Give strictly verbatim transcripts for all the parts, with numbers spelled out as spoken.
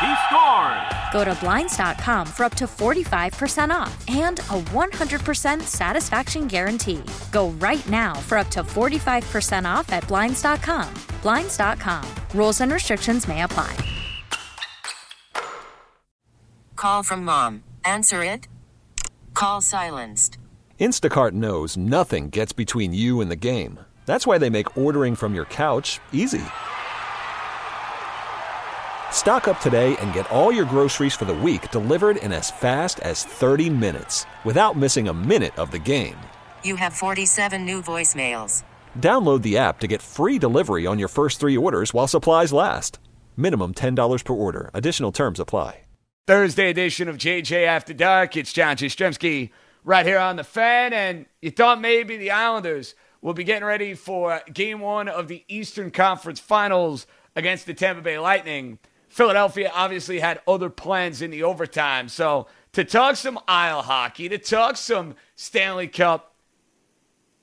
He scores. Go to Blinds dot com for up to forty-five percent off and a one hundred percent satisfaction guarantee. Go right now for up to forty-five percent off at Blinds dot com. Blinds dot com. Rules and restrictions may apply. Call from mom. Answer it. Call silenced. Instacart knows nothing gets between you and the game. That's why they make ordering from your couch easy. Stock up today and get all your groceries for the week delivered in as fast as thirty minutes without missing a minute of the game. You have forty-seven new voicemails. Download the app to get free delivery on your first three orders while supplies last. Minimum ten dollars per order. Additional terms apply. Thursday edition of J J After Dark. It's John Jastrzemski right here on the Fan, and you thought maybe the Islanders will be getting ready for game one of the Eastern Conference Finals against the Tampa Bay Lightning. Philadelphia obviously had other plans in the overtime, so to talk some Isle hockey, to talk some Stanley Cup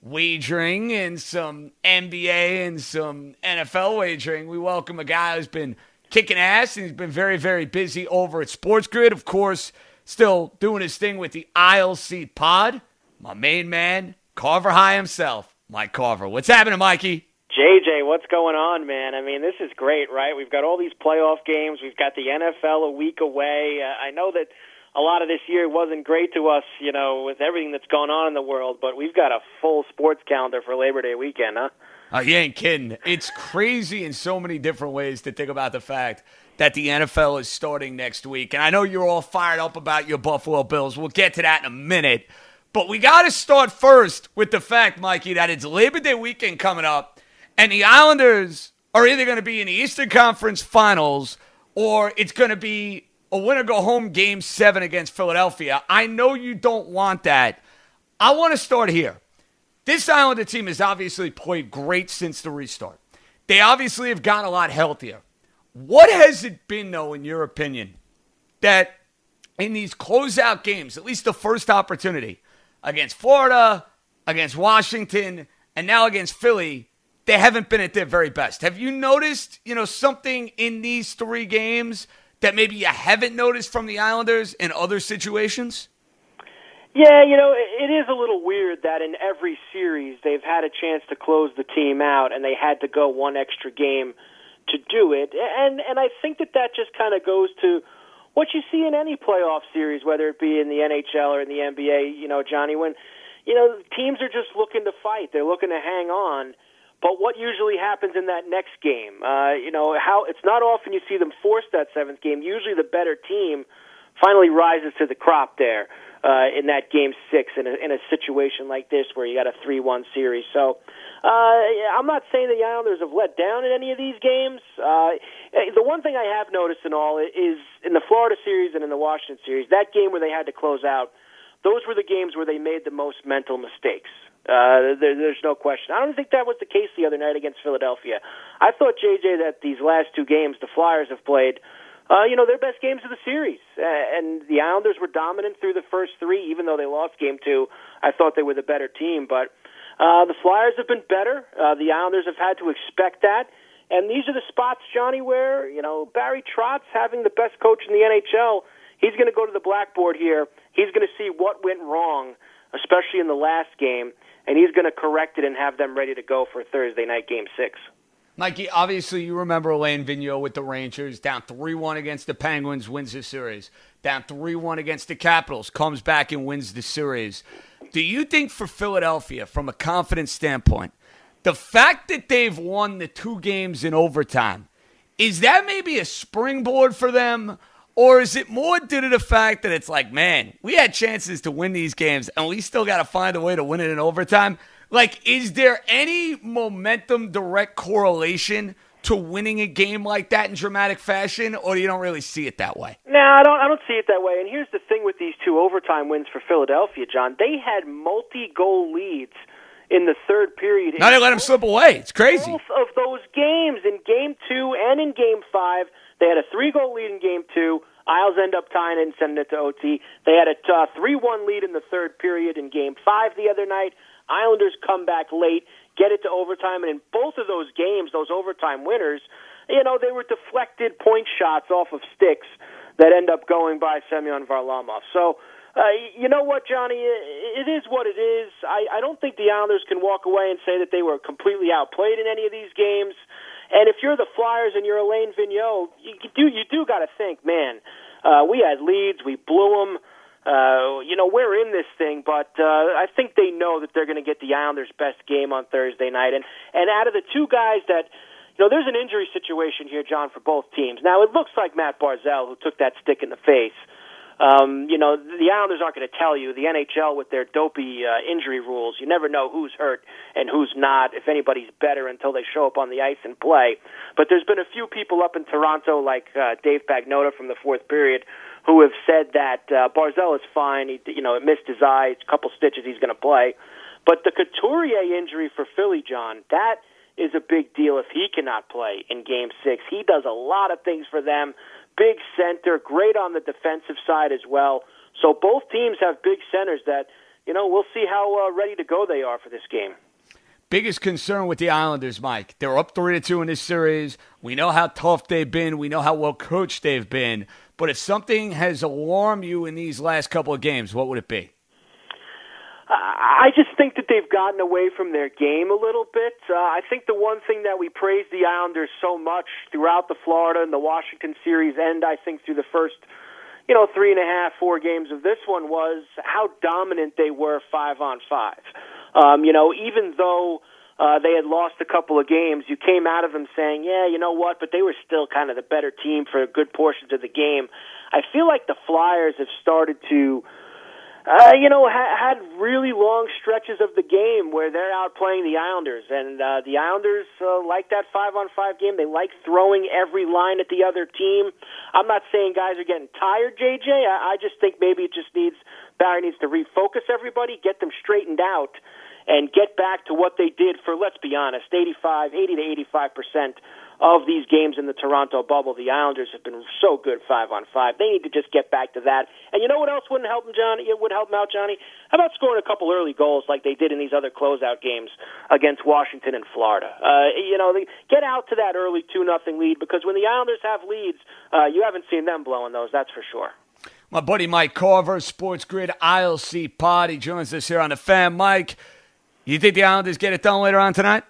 wagering and some N B A and some N F L wagering, we welcome a guy who's been kicking ass and he's been very, very busy over at Sports Grid, of course, still doing his thing with the I L C pod. My main man, Carver High himself, Mike Carver. What's happening, Mikey? J J, what's going on, man? I mean, this is great, right? We've got all these playoff games. We've got the N F L a week away. Uh, I know that a lot of this year wasn't great to us, you know, with everything that's gone on in the world, but we've got a full sports calendar for Labor Day weekend, huh? Uh, you ain't kidding. It's crazy in so many different ways to think about the fact that the N F L is starting next week. And I know you're all fired up about your Buffalo Bills. We'll get to that in a minute. But we got to start first with the fact, Mikey, that it's Labor Day weekend coming up, and the Islanders are either going to be in the Eastern Conference Finals or it's going to be a win-or-go-home Game seven against Philadelphia. I know you don't want that. I want to start here. This Islander team has obviously played great since the restart. They obviously have gotten a lot healthier. What has it been, though, in your opinion, that in these closeout games, at least the first opportunity, against Florida, against Washington, and now against Philly, they haven't been at their very best? Have you noticed, you know, something in these three games that maybe you haven't noticed from the Islanders in other situations? Yeah, you know, it is a little weird that in every series they've had a chance to close the team out and they had to go one extra game to do it, and and I think that that just kind of goes to what you see in any playoff series, whether it be in the N H L or in the N B A, you know, Johnny, when, you know, teams are just looking to fight. They're looking to hang on, but what usually happens in that next game? Uh, you know, how it's not often you see them force that seventh game. Usually the better team finally rises to the crop there uh, in that game six in a, in a situation like this where you got a three one series. So uh, I'm not saying the Islanders have let down in any of these games. Uh, the one thing I have noticed in all is in the Florida series and in the Washington series, that game where they had to close out, those were the games where they made the most mental mistakes. Uh, there, there's no question. I don't think that was the case the other night against Philadelphia. I thought, J J, that these last two games the Flyers have played, Uh, you know, their best games of the series. Uh, and the Islanders were dominant through the first three, even though they lost game two. I thought they were the better team. But uh, the Flyers have been better. Uh, the Islanders have had to expect that. And these are the spots, Johnny, where, you know, Barry Trotz, having the best coach in the N H L, he's going to go to the blackboard here. He's going to see what went wrong, especially in the last game, and he's going to correct it and have them ready to go for Thursday night game six. Mikey, obviously you remember Alain Vigneault with the Rangers, down three one against the Penguins, wins the series. Down three one against the Capitals, comes back and wins the series. Do you think for Philadelphia, from a confidence standpoint, the fact that they've won the two games in overtime, is that maybe a springboard for them? Or is it more due to the fact that it's like, man, we had chances to win these games, and we still got to find a way to win it in overtime? Like, is there any momentum direct correlation to winning a game like that in dramatic fashion, or you don't really see it that way? No, I don't I don't see it that way. And here's the thing with these two overtime wins for Philadelphia, John. They had multi-goal leads in the third period. Now they let them slip away. It's crazy. Both of those games, in Game two and in Game five, they had a three-goal lead in Game two. Isles end up tying it and sending it to O T. They had a uh, three one lead in the third period in Game five the other night. Islanders come back late, get it to overtime, and in both of those games, those overtime winners, you know, they were deflected point shots off of sticks that end up going by Semyon Varlamov. So, uh, you know what, Johnny, it is what it is. I, I don't think the Islanders can walk away and say that they were completely outplayed in any of these games. And if you're the Flyers and you're Alain Vigneault, you do you do got to think, man, uh, we had leads, we blew them. Uh, you know, we're in this thing, but uh, I think they know that they're going to get the Islanders' best game on Thursday night. And, and out of the two guys that, you know, there's an injury situation here, John, for both teams. Now, it looks like Matt Barzal, who took that stick in the face. Um, you know, the Islanders aren't going to tell you. The N H L, with their dopey uh, injury rules, you never know who's hurt and who's not, if anybody's better, until they show up on the ice and play. But there's been a few people up in Toronto, like uh, Dave Pagnota from the fourth period, who have said that uh, Barzal is fine. He, you know, it missed his eye. It's a couple stitches. He's going to play. But the Couturier injury for Philly, John, that is a big deal if he cannot play in Game six. He does a lot of things for them. Big center, great on the defensive side as well. So both teams have big centers that, you know, we'll see how uh, ready to go they are for this game. Biggest concern with the Islanders, Mike. They're up three to two in this series. We know how tough they've been. We know how well coached they've been. But if something has alarmed you in these last couple of games, what would it be? I just think that they've gotten away from their game a little bit. Uh, I think the one thing that we praised the Islanders so much throughout the Florida and the Washington series, and I think through the first, you know, three and a half, four games of this one, was how dominant they were five on five. Um, you know, even though uh, they had lost a couple of games, you came out of them saying, yeah, you know what, but they were still kind of the better team for good portions of the game. I feel like the Flyers have started to Uh, you know, ha- had really long stretches of the game where they're out playing the Islanders. And uh, the Islanders uh, like that five-on-five game. They like throwing every line at the other team. I'm not saying guys are getting tired, J J. I, I just think maybe it just needs – Barry needs to refocus everybody, get them straightened out, and get back to what they did for, let's be honest, eighty-five, eighty to eighty-five percent of these games in the Toronto bubble. The Islanders have been so good five on five. They need to just get back to that. And you know what else wouldn't help them, Johnny? It would help them out, Johnny. How about scoring a couple early goals like they did in these other closeout games against Washington and Florida? Uh, you know, they get out to that early two nothing lead, because when the Islanders have leads, uh, you haven't seen them blowing those, that's for sure. My buddy Mike Carver, Sports Grid, I L C Pod. He joins us here on the Fan. Mike, you think the Islanders get it done later on tonight?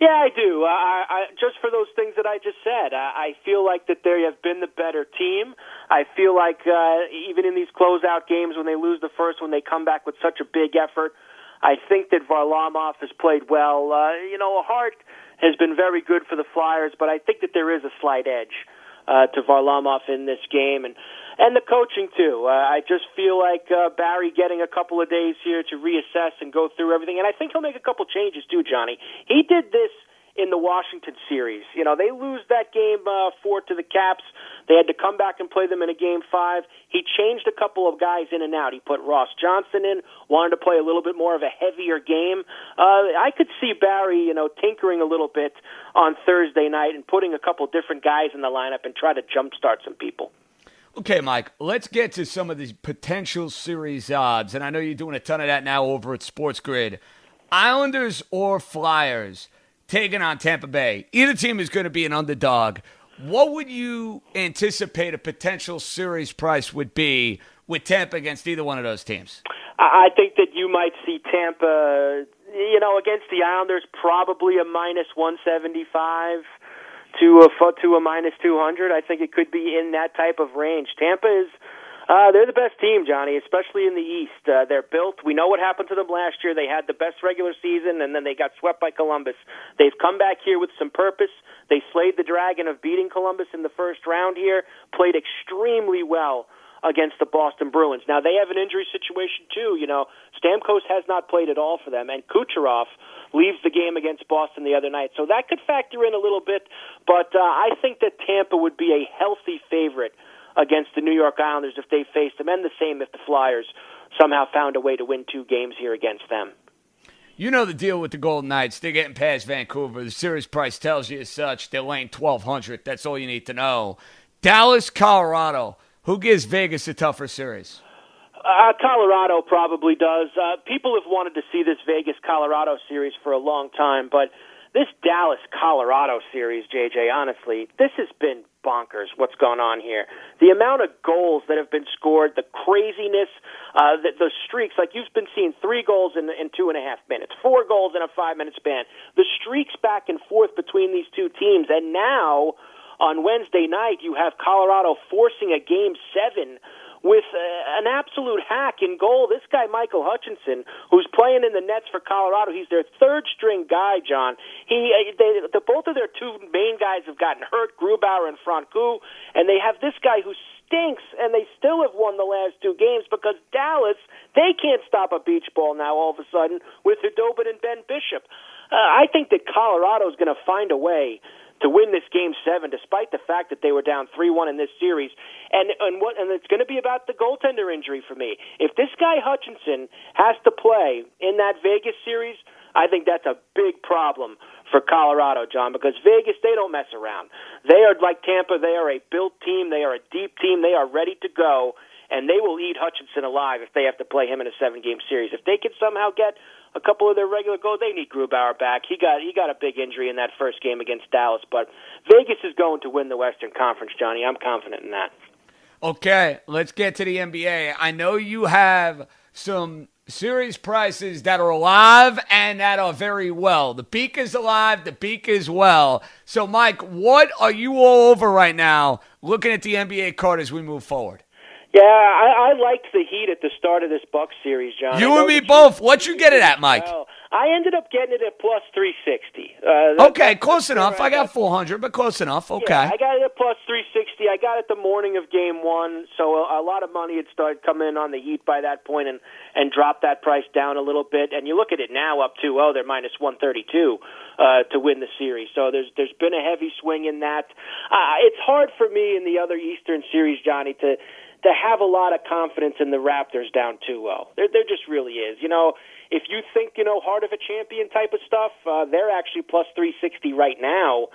Yeah, I do. I, I, just for those things that I just said, I, I feel like that they have been the better team. I feel like uh, even in these closeout games, when they lose the first one, they come back with such a big effort. I think that Varlamov has played well. Uh, you know, Hart has been very good for the Flyers, but I think that there is a slight edge uh, to Varlamov in this game, and and the coaching too. Uh, I just feel like uh, Barry getting a couple of days here to reassess and go through everything, and I think he'll make a couple changes too, Johnny. He did this in the Washington series. You know, they lose that game uh, four to the Caps. They had to come back and play them in a game five. He changed a couple of guys in and out. He put Ross Johnson in, wanted to play a little bit more of a heavier game. Uh, I could see Barry, you know, tinkering a little bit on Thursday night and putting a couple different guys in the lineup and try to jumpstart some people. Okay, Mike, let's get to some of these potential series odds, and I know you're doing a ton of that now over at Sports Grid. Islanders or Flyers taking on Tampa Bay. Either team is going to be an underdog. What would you anticipate a potential series price would be with Tampa against either one of those teams? I think that you might see Tampa, you know, against the Islanders, probably a minus one seventy-five. To a, to a minus two hundred, I think it could be in that type of range. Tampa is, uh, they're the best team, Johnny, especially in the East. Uh, they're built. We know what happened to them last year. They had the best regular season, and then they got swept by Columbus. They've come back here with some purpose. They slayed the dragon of beating Columbus in the first round here, played extremely well against the Boston Bruins. Now, they have an injury situation, too. You know, Stamkos has not played at all for them, and Kucherov leaves the game against Boston the other night. So that could factor in a little bit, but uh, I think that Tampa would be a healthy favorite against the New York Islanders if they faced them, and the same if the Flyers somehow found a way to win two games here against them. You know the deal with the Golden Knights. They're getting past Vancouver. The series price tells you as such. They're laying twelve hundred. That's all you need to know. Dallas, Colorado. Who gives Vegas a tougher series? Uh, Colorado probably does. Uh, people have wanted to see this Vegas-Colorado series for a long time, but this Dallas-Colorado series, J J, honestly, this has been bonkers what's gone on here. The amount of goals that have been scored, the craziness, uh, the, the streaks, like you've been seeing three goals in, in two and a half minutes, four goals in a five-minute span, the streaks back and forth between these two teams, and now on Wednesday night you have Colorado forcing a game seven with uh, an absolute hack in goal. This guy, Michael Hutchinson, who's playing in the nets for Colorado, he's their third-string guy, John. He, uh, they, the, both of their two main guys have gotten hurt, Grubauer and Francoeur, and they have this guy who stinks, and they still have won the last two games because Dallas, they can't stop a beach ball now all of a sudden with Hudobin and Ben Bishop. Uh, I think that Colorado's going to find a way to win this game seven, despite the fact that they were down three one in this series. And and what and it's going to be about the goaltender injury for me. If this guy Hutchinson has to play in that Vegas series, I think that's a big problem for Colorado, John, because Vegas, they don't mess around. They are like Tampa. They are a built team. They are a deep team. They are ready to go, and they will eat Hutchinson alive if they have to play him in a seven-game series. If they can somehow get a couple of their regular goals, they need Grubauer back. He got he got a big injury in that first game against Dallas, but Vegas is going to win the Western Conference, Johnny. I'm confident in that. Okay, let's get to the N B A. I know you have some series prices that are alive and that are very well. The Beak is alive, the Beak is well. So, Mike, what are you all over right now looking at the N B A card as we move forward? Yeah, I, I liked the Heat at the start of this Bucks series, John. You and me both. What'd you get it at, Mike? Well, I ended up getting it at plus three sixty. Uh, that, okay, close enough. I got four hundred, but close enough. Okay. Yeah, I got it at plus three sixty. I got it the morning of game one, so a, a lot of money had started coming in on the Heat by that point and, and dropped that price down a little bit. And you look at it now up two oh, they're minus one thirty-two uh, to win the series. So there's there's been a heavy swing in that. Uh, it's hard for me in the other Eastern series, Johnny, to – to have a lot of confidence in the Raptors down two oh. There, there just really is. You know, if you think, you know, heart of a champion type of stuff, uh, they're actually plus three sixty right now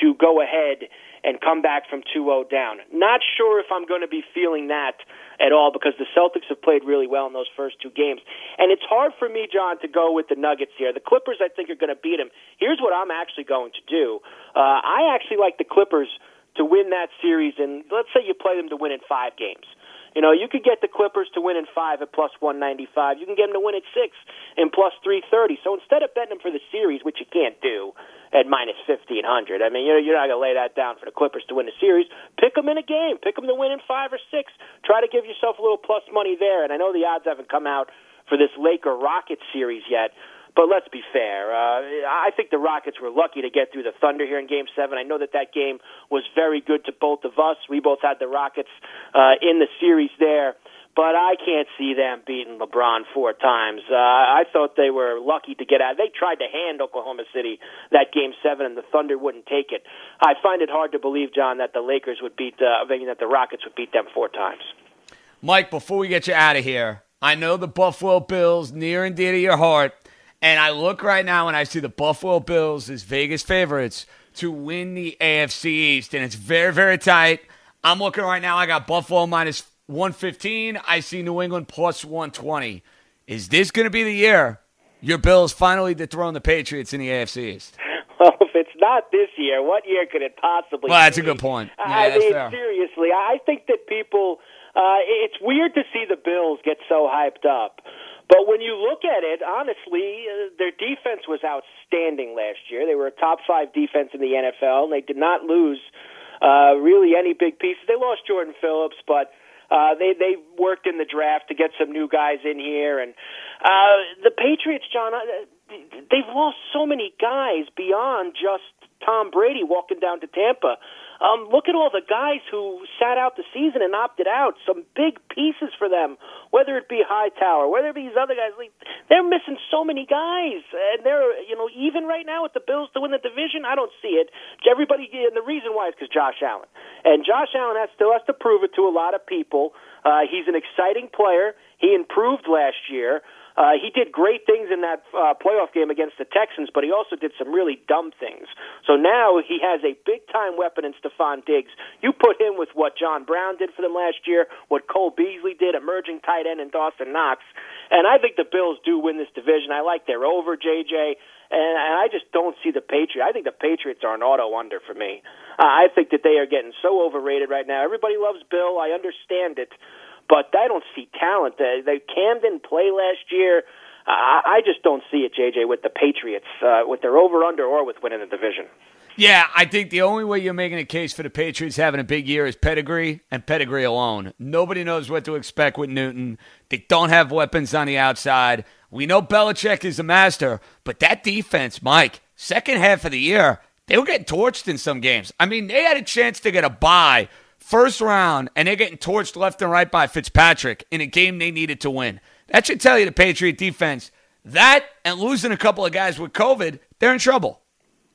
to go ahead and come back from two oh down. Not sure if I'm going to be feeling that at all because the Celtics have played really well in those first two games. And it's hard for me, John, to go with the Nuggets here. The Clippers, I think, are going to beat them. Here's what I'm actually going to do. Uh, I actually like the Clippers to win that series, and let's say you play them to win in five games. You know, you could get the Clippers to win in five at plus one ninety-five. You can get them to win at six in plus three thirty. So instead of betting them for the series, which you can't do at minus fifteen hundred, I mean, you're, you're not going to lay that down for the Clippers to win the series. Pick them in a game. Pick them to win in five or six. Try to give yourself a little plus money there. And I know the odds haven't come out for this Laker-Rockets series yet, but let's be fair. Uh, I think the Rockets were lucky to get through the Thunder here in Game seven. I know that that game was very good to both of us. We both had the Rockets uh, in the series there. But I can't see them beating LeBron four times. Uh, I thought they were lucky to get out. They tried to hand Oklahoma City that Game seven, and the Thunder wouldn't take it. I find it hard to believe, John, that the Lakers would beat uh, I mean, that the Rockets would beat them four times. Mike, before we get you out of here, I know the Buffalo Bills, near and dear to your heart. And I look right now and I see the Buffalo Bills as Vegas favorites to win the A F C East. And it's very, very tight. I'm looking right now. I got Buffalo minus one fifteen. I see New England plus one twenty. Is this going to be the year your Bills finally dethrone the Patriots in the A F C East? Well, if it's not this year, what year could it possibly be? Well, that's a good point. Yeah, I mean, fair. Seriously, I think that people uh, – it's weird to see the Bills get so hyped up. But when you look at it, honestly, uh, their defense was outstanding last year. They were a top-five defense in the N F L, and they did not lose uh, really any big pieces. They lost Jordan Phillips, but uh, they, they worked in the draft to get some new guys in here. And uh, the Patriots, John, uh, they've lost so many guys beyond just Tom Brady walking down to Tampa. Um, look at all the guys who sat out the season and opted out. Some big pieces for them, whether it be Hightower, whether it be these other guys. Like, they're missing so many guys. And they're, you know, even right now with the Bills to win the division, I don't see it. Everybody, and the reason why is because Josh Allen. And Josh Allen has, still has to prove it to a lot of people. Uh, he's an exciting player. He improved last year. Uh, he did great things in that uh, playoff game against the Texans, but he also did some really dumb things. So now he has a big-time weapon in Stephon Diggs. You put him with what John Brown did for them last year, what Cole Beasley did, emerging tight end, and Dawson Knox. And I think the Bills do win this division. I like their over, J J, and I just don't see the Patriots. I think the Patriots are an auto-under for me. Uh, I think that they are getting so overrated right now. Everybody loves Bill. I understand it. But I don't see talent. They, they Camden play last year. Uh, I just don't see it, J J, with the Patriots, uh, with their over-under or with winning the division. Yeah, I think the only way you're making a case for the Patriots having a big year is pedigree and pedigree alone. Nobody knows what to expect with Newton. They don't have weapons on the outside. We know Belichick is a master, but that defense, Mike, second half of the year, they were getting torched in some games. I mean, they had a chance to get a bye first round, and they're getting torched left and right by Fitzpatrick in a game they needed to win. That should tell you the Patriot defense. That and losing a couple of guys with COVID, they're in trouble.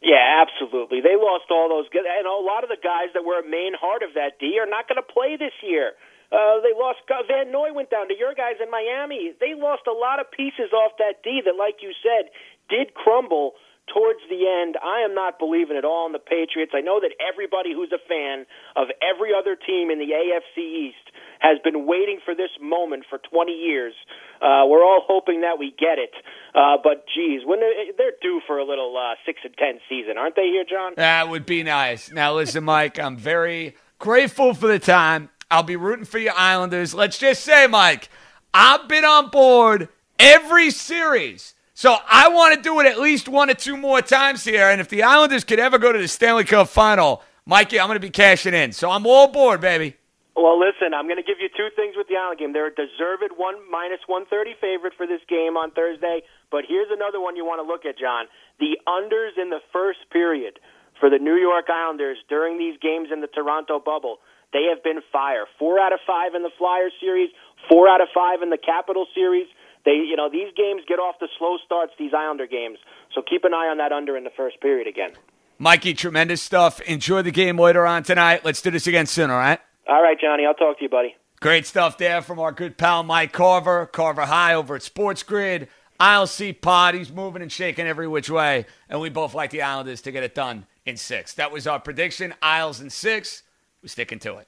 Yeah, absolutely. They lost all those guys, and a lot of the guys that were a main heart of that D are not going to play this year. Uh, they lost – Van Noy went down to your guys in Miami. They lost a lot of pieces off that D that, like you said, did crumble towards the end. I am not believing at all in the Patriots. I know that everybody who's a fan of every other team in the A F C East has been waiting for this moment for twenty years. Uh, we're all hoping that we get it. Uh, but, geez, when they're, they're due for a little uh, six and ten season, aren't they here, John? That would be nice. Now, listen, Mike, I'm very grateful for the time. I'll be rooting for your Islanders. Let's just say, Mike, I've been on board every series. So I want to do it at least one or two more times here. And if the Islanders could ever go to the Stanley Cup final, Mikey, I'm going to be cashing in. So I'm all aboard, baby. Well, listen, I'm going to give you two things with the Island game. They're a deserved one minus one thirty favorite for this game on Thursday. But here's another one you want to look at, John. The unders in the first period for the New York Islanders during these games in the Toronto bubble, they have been fire. Four out of five in the Flyers series, four out of five in the Capitals series. They, you know, these games get off the slow starts, these Islander games. So keep an eye on that under in the first period again. Mikey, tremendous stuff. Enjoy the game later on tonight. Let's do this again soon, all right? All right, Johnny. I'll talk to you, buddy. Great stuff there from our good pal Mike Carver. Carver High over at Sports Grid. I L C Pod. He's moving and shaking every which way. And we both like the Islanders to get it done in six. That was our prediction. Isles in six. We're sticking to it.